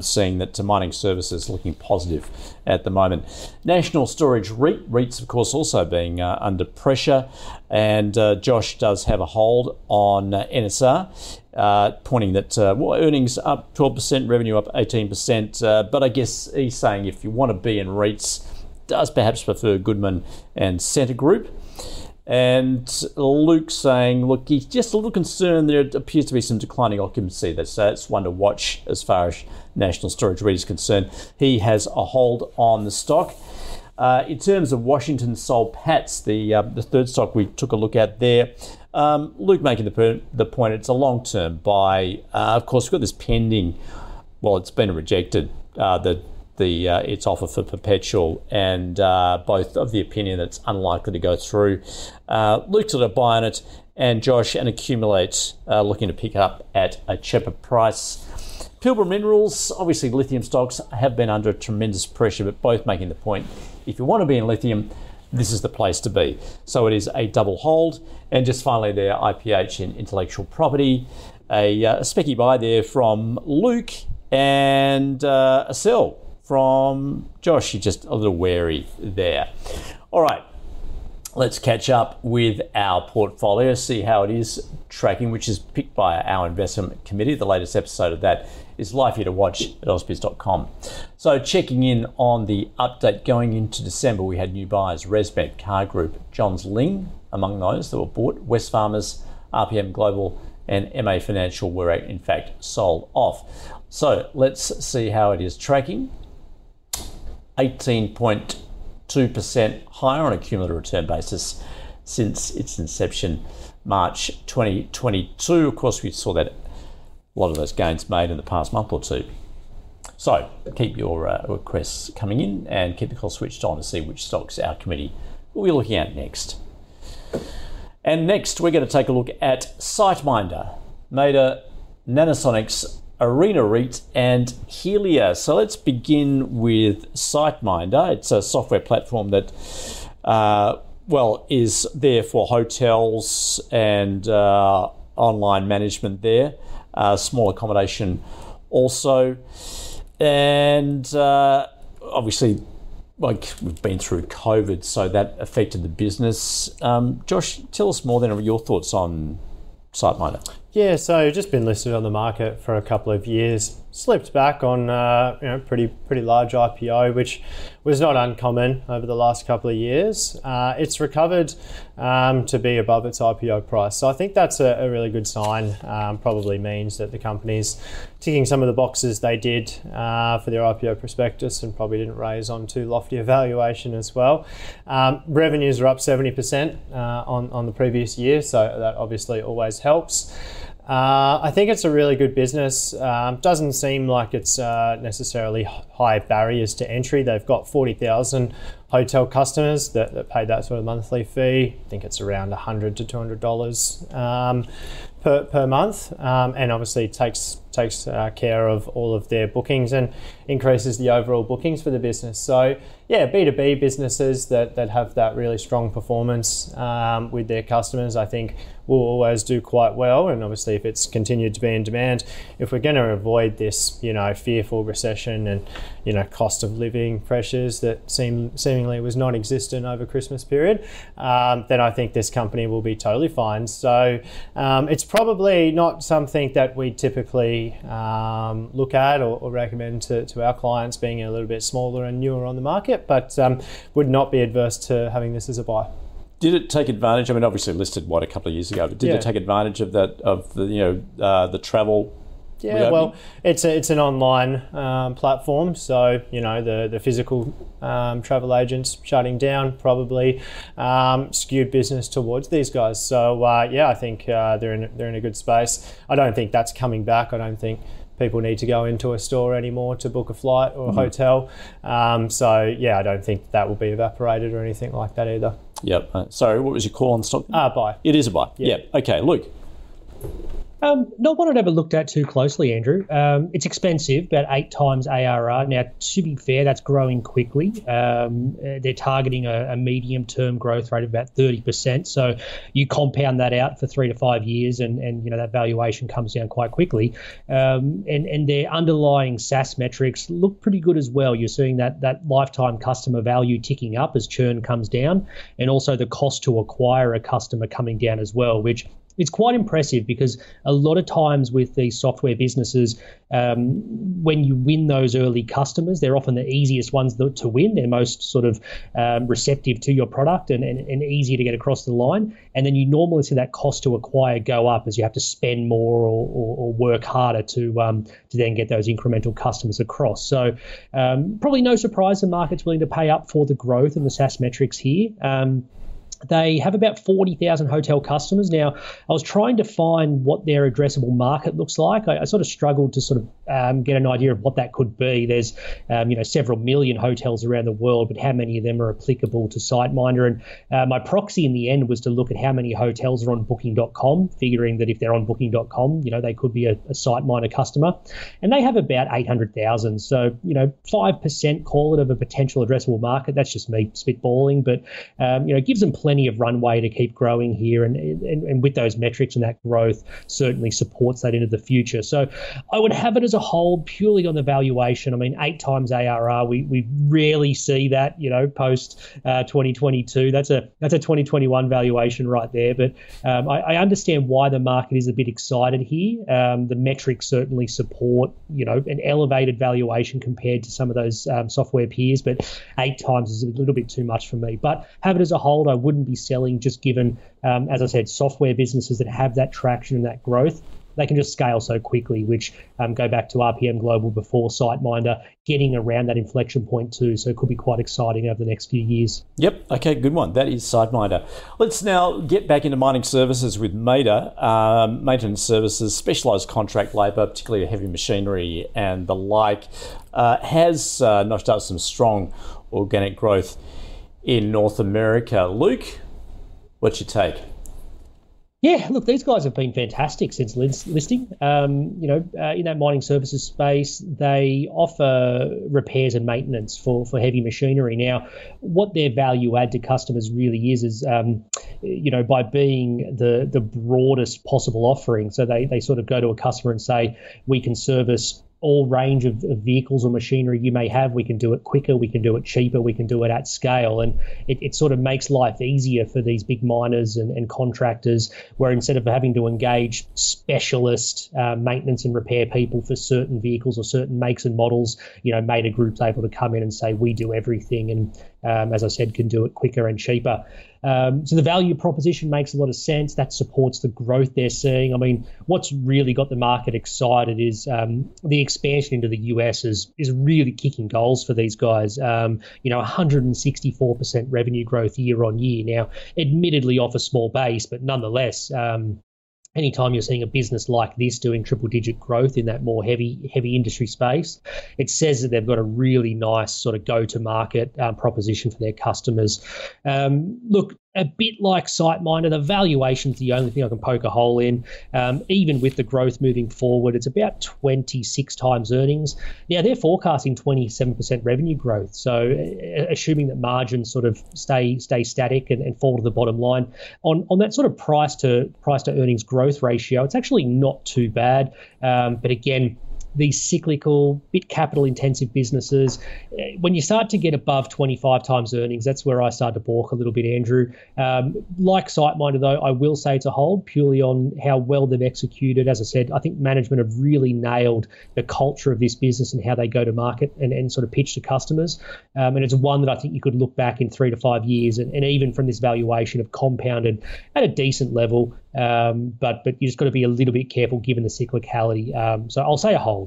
seeing that to mining services looking positive at the moment. National Storage REIT, REITs of course also being under pressure, and Josh does have a hold on NSR, pointing that earnings up 12%, revenue up 18%, but I guess he's saying if you want to be in REITs, does perhaps prefer Goodman and Centre Group. And Luke saying, look, he's just a little concerned there appears to be some declining occupancy. That's one to watch as far as National Storage REIT is concerned. He has a hold on the stock. In terms of Washington Soul Pats, the third stock we took a look at there, Luke making the point it's a long-term buy. Of course, we've got this pending, well, it's been rejected, the the its offer for Perpetual, and both of the opinion that it's unlikely to go through. Luke took a buy on it, and Josh and Accumulate looking to pick up at a cheaper price. Pilbara Minerals, obviously lithium stocks have been under tremendous pressure, but both making the point, if you want to be in lithium, this is the place to be. So it is a double hold. And just finally there, IPH in intellectual property, a specky buy there from Luke, and a sell from Josh. You're just a little wary there. All right, let's catch up with our portfolio, see how it is tracking, which is picked by our investment committee. The latest episode of that is live here to watch at ausbiz.com. So checking in on the update going into December, we had new buyers, ResMed, Car Group, Johns Lyng, among those that were bought. Wesfarmers, RPM Global, and MA Financial were in fact sold off. So let's see how it is tracking. 18.2% higher on a cumulative return basis since its inception, March 2022. Of course, we saw that a lot of those gains made in the past month or two. So keep your requests coming in and keep the call switched on to see which stocks our committee will be looking at next. And next, we're going to take a look at SiteMinder, Mader, Nanosonics, Arena REIT, and Helia. So let's begin with SiteMinder. It's a software platform that is there for hotels and online management there. Small accommodation also, and obviously, like, we've been through COVID, so that affected the business. Josh, tell us more then your thoughts on SiteMinder. Yeah, so just been listed on the market for a couple of years. Slipped back on pretty large IPO, which was not uncommon over the last couple of years. It's recovered to be above its IPO price. So I think that's a really good sign. Probably means that the company's ticking some of the boxes they did for their IPO prospectus, and probably didn't raise on too lofty a valuation as well. Revenues are up 70% on the previous year, so that obviously always helps. I think it's a really good business. Doesn't seem like it's necessarily high barriers to entry. They've got 40,000 hotel customers that pay that sort of monthly fee. I think it's around $100 to $200 per month, and obviously takes care of all of their bookings and increases the overall bookings for the business. So yeah, B2B businesses that have that really strong performance with their customers, I think will always do quite well. And obviously, if it's continued to be in demand, if we're going to avoid this, fearful recession and cost of living pressures that seemingly was non-existent over Christmas period, then I think this company will be totally fine. So it's probably not something that we typically look at or recommend to our clients, being a little bit smaller and newer on the market, but would not be adverse to having this as a buy. Did it take advantage? I mean, obviously listed a couple of years ago, but did it take advantage of that, of the the travel? Yeah, reopening? Well, it's an online platform, so the physical travel agents shutting down probably skewed business towards these guys. So I think they're in a good space. I don't think that's coming back. I don't think people need to go into a store anymore to book a flight or a hotel. I don't think that will be evaporated or anything like that either. Yep. Sorry, what was your call on stock? Buy. It is a buy. Yeah. Yep. Okay, Luke. Not one I'd ever looked at too closely, Andrew. It's expensive, about 8 times ARR. Now, to be fair, that's growing quickly. They're targeting a medium-term growth rate of about 30%. So you compound that out for 3 to 5 years and that valuation comes down quite quickly. And their underlying SaaS metrics look pretty good as well. You're seeing that lifetime customer value ticking up as churn comes down, and also the cost to acquire a customer coming down as well, which it's quite impressive, because a lot of times with these software businesses, when you win those early customers, they're often the easiest ones to win. They're most sort of receptive to your product and easier to get across the line. And then you normally see that cost to acquire go up as you have to spend more or work harder to then get those incremental customers across. So probably no surprise the market's willing to pay up for the growth and the SaaS metrics here. They have about 40,000 hotel customers. Now, I was trying to find what their addressable market looks like. I sort of struggled to sort of get an idea of what that could be. There's several million hotels around the world, but how many of them are applicable to SiteMinder? And my proxy in the end was to look at how many hotels are on Booking.com, figuring that if they're on Booking.com, they could be a SiteMinder customer, and they have about 800,000. So 5% call it of a potential addressable market. That's just me spitballing, but it gives them plenty of runway to keep growing here, and with those metrics and that growth certainly supports that into the future. So I would have it as a whole purely on the valuation. I mean, 8 times ARR, we rarely see that, post 2022. That's a 2021 valuation right there. But I understand why the market is a bit excited here. The metrics certainly support, an elevated valuation compared to some of those software peers, but 8 times is a little bit too much for me. But have it as a whole, I wouldn't be selling, just given, as I said, software businesses that have that traction and that growth, they can just scale so quickly, which go back to RPM Global before SiteMinder, getting around that inflection point too. So it could be quite exciting over the next few years. Yep. Okay, good one. That is SiteMinder. Let's now get back into mining services with Mader, maintenance services, specialised contract labour, particularly heavy machinery and the like, has notched up some strong organic growth in North America. Luke, what's your take? Yeah, look, these guys have been fantastic since listing. In that mining services space, they offer repairs and maintenance for heavy machinery. Now, what their value add to customers really is by being the broadest possible offering. So they sort of go to a customer and say, we can service all range of vehicles or machinery you may have. We can do it quicker, we can do it cheaper, we can do it at scale. And it sort of makes life easier for these big miners and contractors, where instead of having to engage specialist maintenance and repair people for certain vehicles or certain makes and models, Mader Group's able to come in and say, we do everything, and as I said, can do it quicker and cheaper. So the value proposition makes a lot of sense. That supports the growth they're seeing. I mean, what's really got the market excited is the expansion into the US is really kicking goals for these guys. 164% revenue growth year on year. Now, admittedly off a small base, but nonetheless, anytime you're seeing a business like this doing triple-digit growth in that more heavy industry space, it says that they've got a really nice sort of go-to-market proposition for their customers. Look, a bit like SiteMinder, the valuation's the only thing I can poke a hole in. Even with the growth moving forward, it's about 26 times earnings. Now, they're forecasting 27% revenue growth. So assuming that margins sort of stay static and fall to the bottom line, on that sort of price to earnings growth ratio, it's actually not too bad. But again, these cyclical, bit capital-intensive businesses, when you start to get above 25 times earnings, that's where I start to balk a little bit, Andrew. Like SiteMinder, though, I will say it's a hold purely on how well they've executed. As I said, I think management have really nailed the culture of this business and how they go to market and sort of pitch to customers. And it's one that I think you could look back in 3 to 5 years, and even from this valuation have compounded at a decent level. But you just got to be a little bit careful given the cyclicality. So I'll say a hold.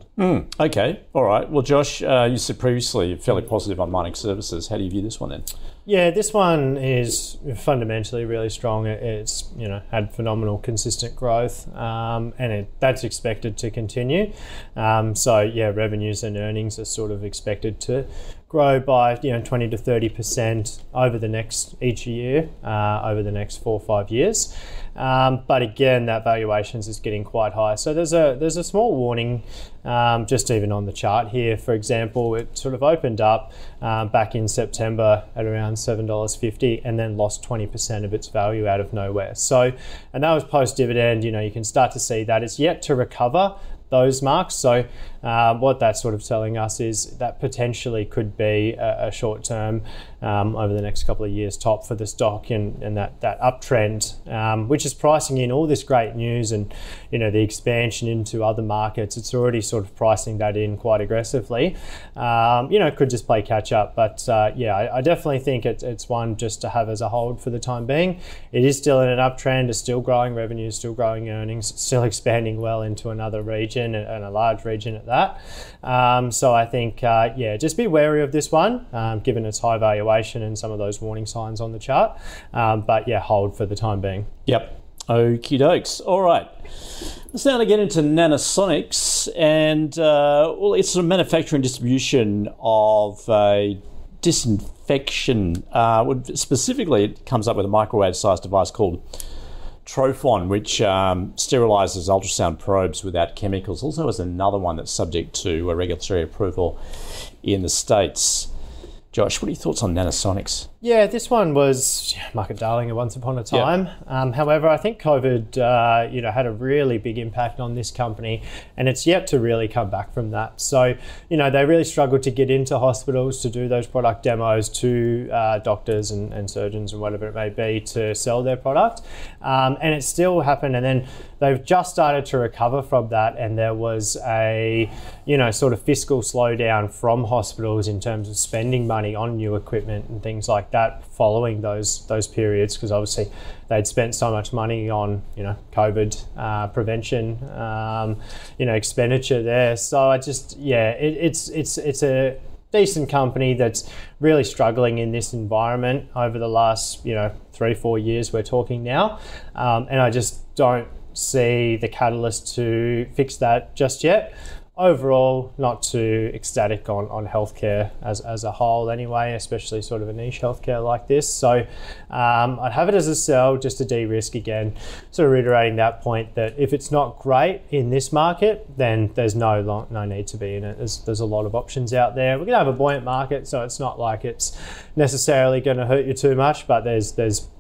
Okay. All right. Well, Josh, you said previously fairly positive on mining services. How do you view this one then? Yeah, this one is fundamentally really strong. It's had phenomenal consistent growth, and that's expected to continue. So yeah, revenues and earnings are sort of expected to grow by 20 to 30% over the next each year over the next 4 or 5 years. But again, that valuations is getting quite high. So there's a small warning, just even on the chart here. For example, it sort of opened up back in September at around $7.50, and then lost 20% of its value out of nowhere. So, and that was post-dividend. You can start to see that it's yet to recover those marks. So what that's sort of telling us is that potentially could be a short term over the next couple of years top for the stock, and that uptrend, which is pricing in all this great news and the expansion into other markets. It's already sort of pricing that in quite aggressively. Could just play catch up, but I definitely think it's one just to have as a hold for the time being. It is still in an uptrend, it's still growing revenues, still growing earnings, still expanding well into another region and a large region at that. So I think, just be wary of this one, given its high valuation and some of those warning signs on the chart. But yeah, hold for the time being. Yep. Okie dokes. All right. Let's now get into Nanosonics, and well, it's a manufacturing distribution of disinfection. Specifically, it comes up with a microwave-sized device called Trophon, which sterilizes ultrasound probes without chemicals. Also, is another one that's subject to a regulatory approval in the States. Josh, what are your thoughts on Nanosonics? Yeah, this one was market darling once upon a time. Yep. However, I think COVID, had a really big impact on this company, and it's yet to really come back from that. So, they really struggled to get into hospitals to do those product demos to doctors and surgeons and whatever it may be to sell their product. And it still happened. And then they've just started to recover from that. And there was a, sort of fiscal slowdown from hospitals in terms of spending money on new equipment and things like that following those periods, because obviously they'd spent so much money on COVID prevention expenditure there. So I just it's a decent company that's really struggling in this environment over the last 3-4 years we're talking now, and I just don't see the catalyst to fix that just yet. Overall, not too ecstatic on healthcare as a whole anyway, especially sort of a niche healthcare like this. So I'd have it as a sell just to de-risk again, sort of reiterating that point that if it's not great in this market, then there's no need to be in it. There's a lot of options out there. We're going to have a buoyant market, so it's not like it's necessarily going to hurt you too much, but there's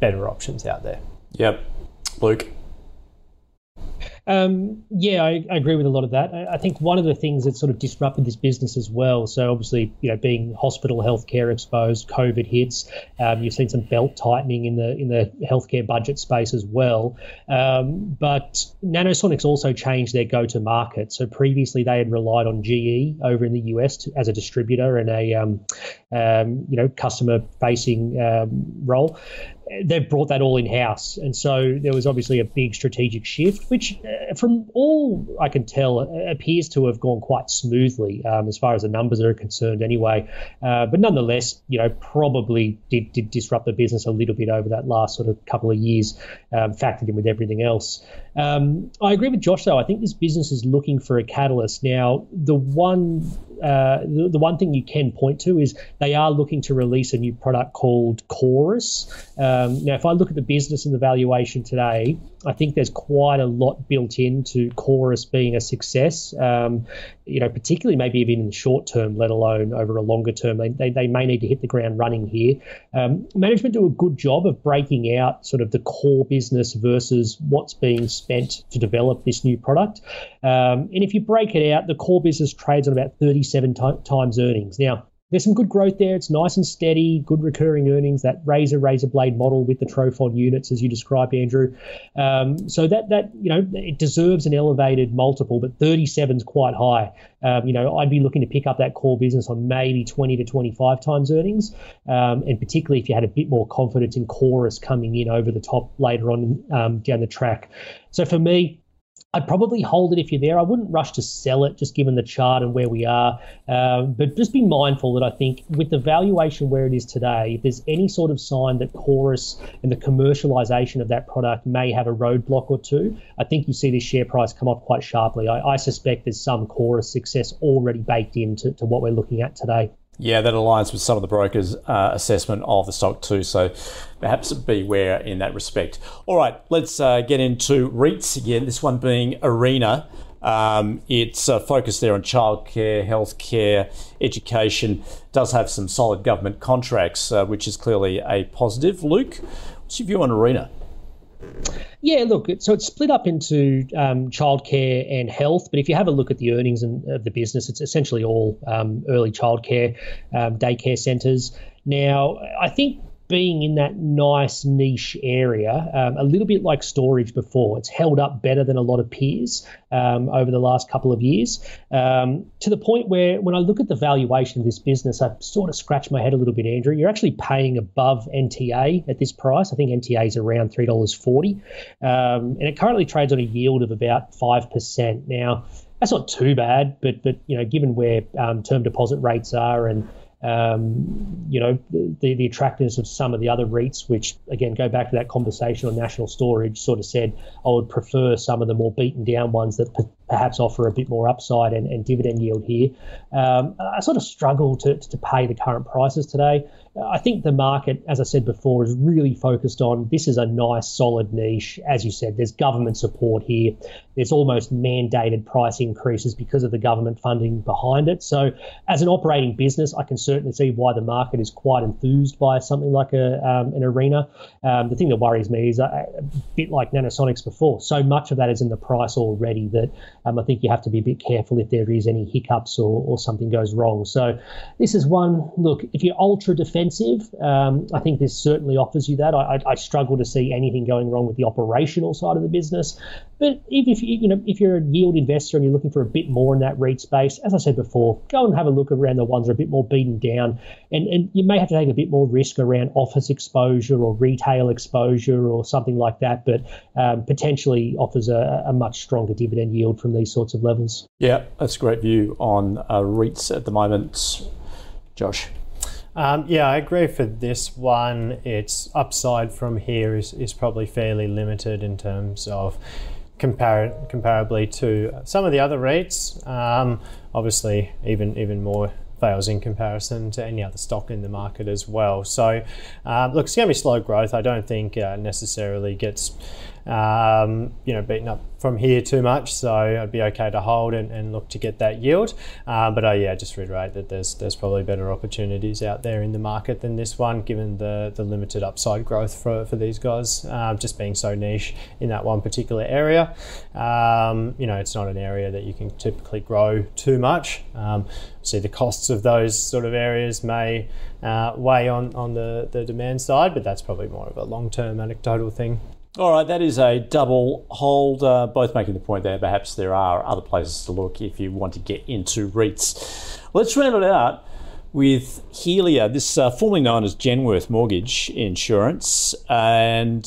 better options out there. Yep. Luke? I agree with a lot of that. I think one of the things that sort of disrupted this business as well, so obviously, being hospital healthcare exposed, COVID hits, you've seen some belt tightening in the healthcare budget space as well. But Nanosonics also changed their go-to-market. So previously they had relied on GE over in the US as a distributor and a, customer-facing role. They've brought that all in-house. And so there was obviously a big strategic shift, which from all I can tell appears to have gone quite smoothly as far as the numbers are concerned anyway. But nonetheless, probably did disrupt the business a little bit over that last sort of couple of years, factored in with everything else. I agree with Josh, though. I think this business is looking for a catalyst. Now, the one thing you can point to is they are looking to release a new product called Chorus. Now, if I look at the business and the valuation today, I think there's quite a lot built into Chorus being a success, particularly maybe even in the short term, let alone over a longer term. They may need to hit the ground running here. Management do a good job of breaking out sort of the core business versus what's being spent to develop this new product. And if you break it out, the core business trades on about 37 times earnings. Now, there's some good growth there. It's nice and steady, good recurring earnings, that razor blade model with the Trophon units, as you described, Andrew. So that it deserves an elevated multiple, but 37 is quite high. I'd be looking to pick up that core business on maybe 20 to 25 times earnings, and particularly if you had a bit more confidence in Chorus coming in over the top later on down the track. So for me, I'd probably hold it if you're there. I wouldn't rush to sell it, just given the chart and where we are. But just be mindful that I think with the valuation where it is today, if there's any sort of sign that Chorus and the commercialization of that product may have a roadblock or two, I think you see this share price come up quite sharply. I suspect there's some Chorus success already baked into what we're looking at today. Yeah, that aligns with some of the brokers' assessment of the stock too, so perhaps beware in that respect. All right, let's get into REITs again, this one being Arena. It's focused there on childcare, healthcare, education. Does have some solid government contracts, which is clearly a positive. Luke, what's your view on Arena? Yeah, look, so it's split up into childcare and health, but if you have a look at the earnings of the business, it's essentially all early childcare, daycare centres. Now, I think being in that nice niche area, a little bit like storage before, it's held up better than a lot of peers over the last couple of years, to the point where when I look at the valuation of this business, I sort of scratch my head a little bit, Andrew. You're actually paying above NTA at this price. I think NTA is around $3.40, and it currently trades on a yield of about 5%. Now, that's not too bad, but given where term deposit rates are and the attractiveness of some of the other REITs, which, again, go back to that conversation on National Storage, sort of said, I would prefer some of the more beaten down ones that perhaps offer a bit more upside and dividend yield here. I sort of struggle to pay the current prices today. I think the market, as I said before, is really focused on this is a nice, solid niche. As you said, there's government support here. There's almost mandated price increases because of the government funding behind it. So as an operating business, I can certainly see why the market is quite enthused by something like an Arena. The thing that worries me is a bit like Nanosonics before. So much of that is in the price already that I think you have to be a bit careful if there is any hiccups or something goes wrong. So this is one, look, if you're ultra defensive, I think this certainly offers you that. I struggle to see anything going wrong with the operational side of the business. But if you're a yield investor and you're looking for a bit more in that REIT space, as I said before, go and have a look around the ones that are a bit more beaten down. And you may have to take a bit more risk around office exposure or retail exposure or something like that, but potentially offers a much stronger dividend yield from these sorts of levels. Yeah, that's a great view on REITs at the moment, Josh. Yeah, I agree for this one. Its upside from here is probably fairly limited in terms of comparably to some of the other REITs. Obviously, even more fails in comparison to any other stock in the market as well. So, look, it's going to be slow growth. I don't think necessarily gets beaten up from here too much, so I'd be okay to hold and look to get that yield. Just reiterate that there's probably better opportunities out there in the market than this one, given the limited upside growth for these guys, just being so niche in that one particular area. It's not an area that you can typically grow too much. See, the costs of those sort of areas may weigh on the demand side, but that's probably more of a long-term anecdotal thing. All right, that is a double hold, both making the point there. Perhaps there are other places to look if you want to get into REITs. Let's round it out with Helia. This formerly known as Genworth Mortgage Insurance, and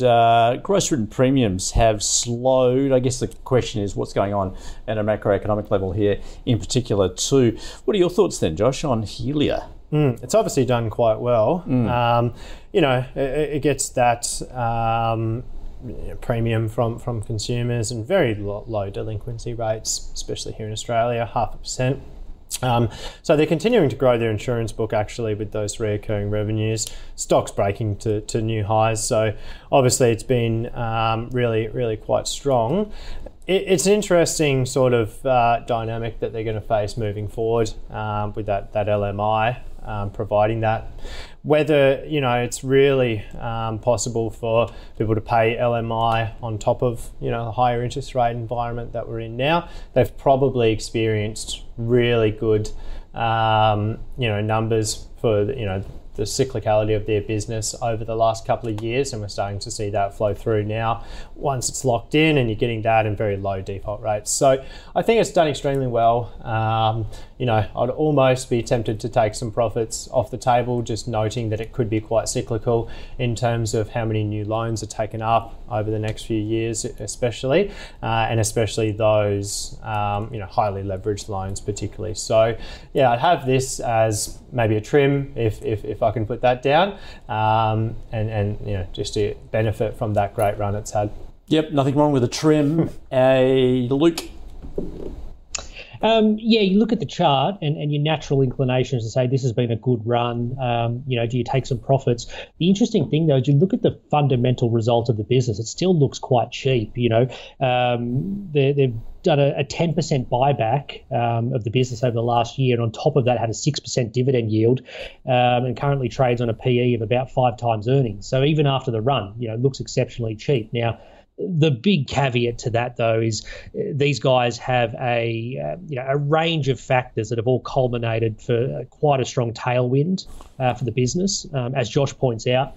gross written premiums have slowed. I guess the question is what's going on at a macroeconomic level here in particular too. What are your thoughts then, Josh, on Helia? It's obviously done quite well. It gets that premium from consumers and very low delinquency rates, especially here in Australia, 0.5%. So they're continuing to grow their insurance book actually with those recurring revenues. Stocks breaking to new highs. So obviously it's been really, really quite strong. It's an interesting sort of dynamic that they're going to face moving forward with that LMI providing that. Whether it's really possible for people to pay LMI on top of the higher interest rate environment that we're in now. They've probably experienced really good numbers for the cyclicality of their business over the last couple of years, and we're starting to see that flow through now once it's locked in, and you're getting that in very low default rates. So I think it's done extremely well. I'd almost be tempted to take some profits off the table, just noting that it could be quite cyclical in terms of how many new loans are taken up over the next few years, especially, and especially those highly leveraged loans particularly. So yeah, I'd have this as maybe a trim if I can put that down, and just to benefit from that great run it's had. Yep, nothing wrong with a trim. Luke. You look at the chart and your natural inclination is to say this has been a good run. Do you take some profits? The interesting thing, though, is you look at the fundamental result of the business. It still looks quite cheap. They've done a 10% buyback of the business over the last year, and on top of that had a 6% dividend yield, and currently trades on a PE of about 5 times earnings. So even after the run, it looks exceptionally cheap. Now, the big caveat to that, though, is these guys have a range of factors that have all culminated for quite a strong tailwind for the business. As Josh points out,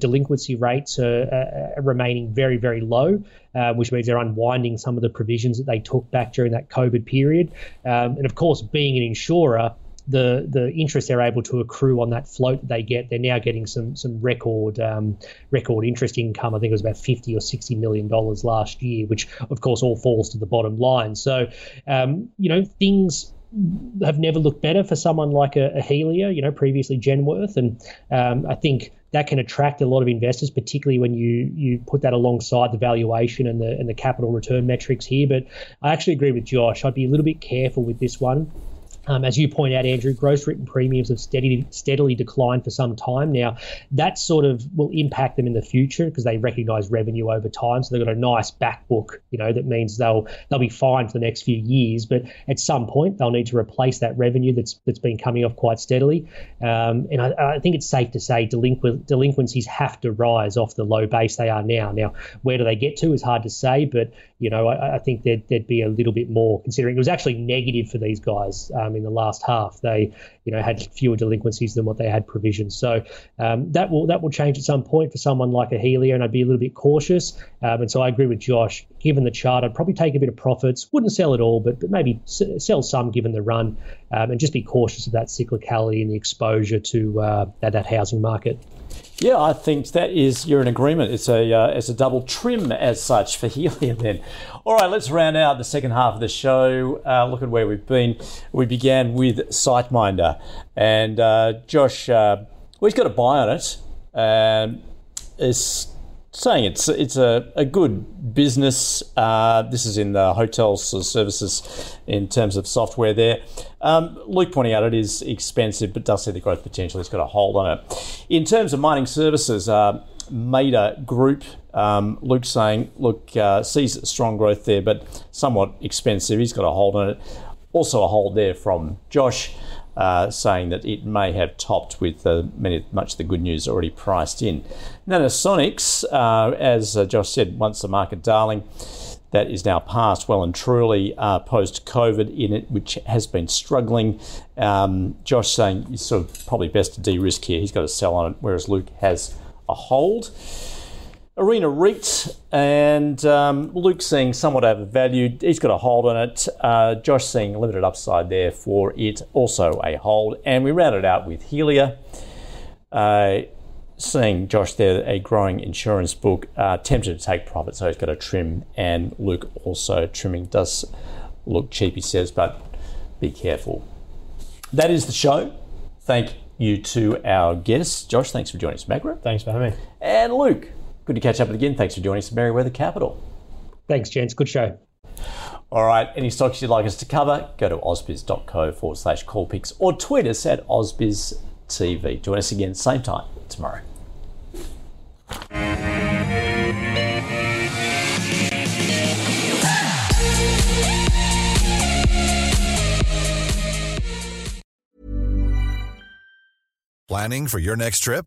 delinquency rates are remaining very, very low, which means they're unwinding some of the provisions that they took back during that COVID period. And, of course, being an insurer, the interest they're able to accrue on that float that they get, they're now getting some record interest income. I think it was about $50 or $60 million last year, which of course all falls to the bottom line. So things have never looked better for someone like a Helia, you know, previously Genworth. And I think that can attract a lot of investors, particularly when you put that alongside the valuation and the capital return metrics here. But I actually agree with Josh. I'd be a little bit careful with this one. As you point out, Andrew, gross written premiums have steadily declined for some time now. That sort of will impact them in the future because they recognise revenue over time, so they've got a nice back book. You know, that means they'll be fine for the next few years, but at some point they'll need to replace that revenue that's been coming off quite steadily. And I think it's safe to say delinquencies have to rise off the low base they are now. Now, where do they get to is hard to say, but you know, I think there'd be a little bit more, considering it was actually negative for these guys. In the last half, they, you know, had fewer delinquencies than what they had provisions. So that will change at some point for someone like a Helia, and I'd be a little bit cautious. And so I agree with Josh. Given the chart, I'd probably take a bit of profits. Wouldn't sell it all, but maybe sell some given the run, and just be cautious of that cyclicality and the exposure to that housing market. Yeah, I think you're in agreement. It's a double trim as such for Helia then. All right, let's round out the second half of the show. Look at where we've been. We began with SiteMinder, and Josh, he's got a buy on it. Is saying it's a good business. This is in the hotels services in terms of software there. Luke pointing out it is expensive, but does see the growth potential. It's got a hold on it. In terms of mining services, Mader Group, Luke saying, look, sees strong growth there, but somewhat expensive. He's got a hold on it. Also a hold there from Josh, saying that it may have topped with much of the good news already priced in. Nanosonics, as Josh said, once the market darling, that is now past well and truly post-COVID in it, which has been struggling. Josh saying it's sort of probably best to de-risk here. He's got a sell on it, whereas Luke has a hold. Arena REIT, and Luke seeing somewhat overvalued. He's got a hold on it. Josh seeing limited upside there for it, also a hold. And we rounded out with Helia, seeing Josh there, a growing insurance book, tempted to take profit, so he's got a trim. And Luke also trimming. Does look cheap, he says, but be careful. That is the show. Thank you to our guests. Josh, thanks for joining us. Maqro. Thanks for having me. And Luke. Good to catch up again. Thanks for joining us at Mereweather Capital. Thanks, gents. Good show. All right. Any stocks you'd like us to cover, go to ausbiz.co/callpicks or tweet us at AusbizTV. Join us again same time tomorrow. Planning for your next trip?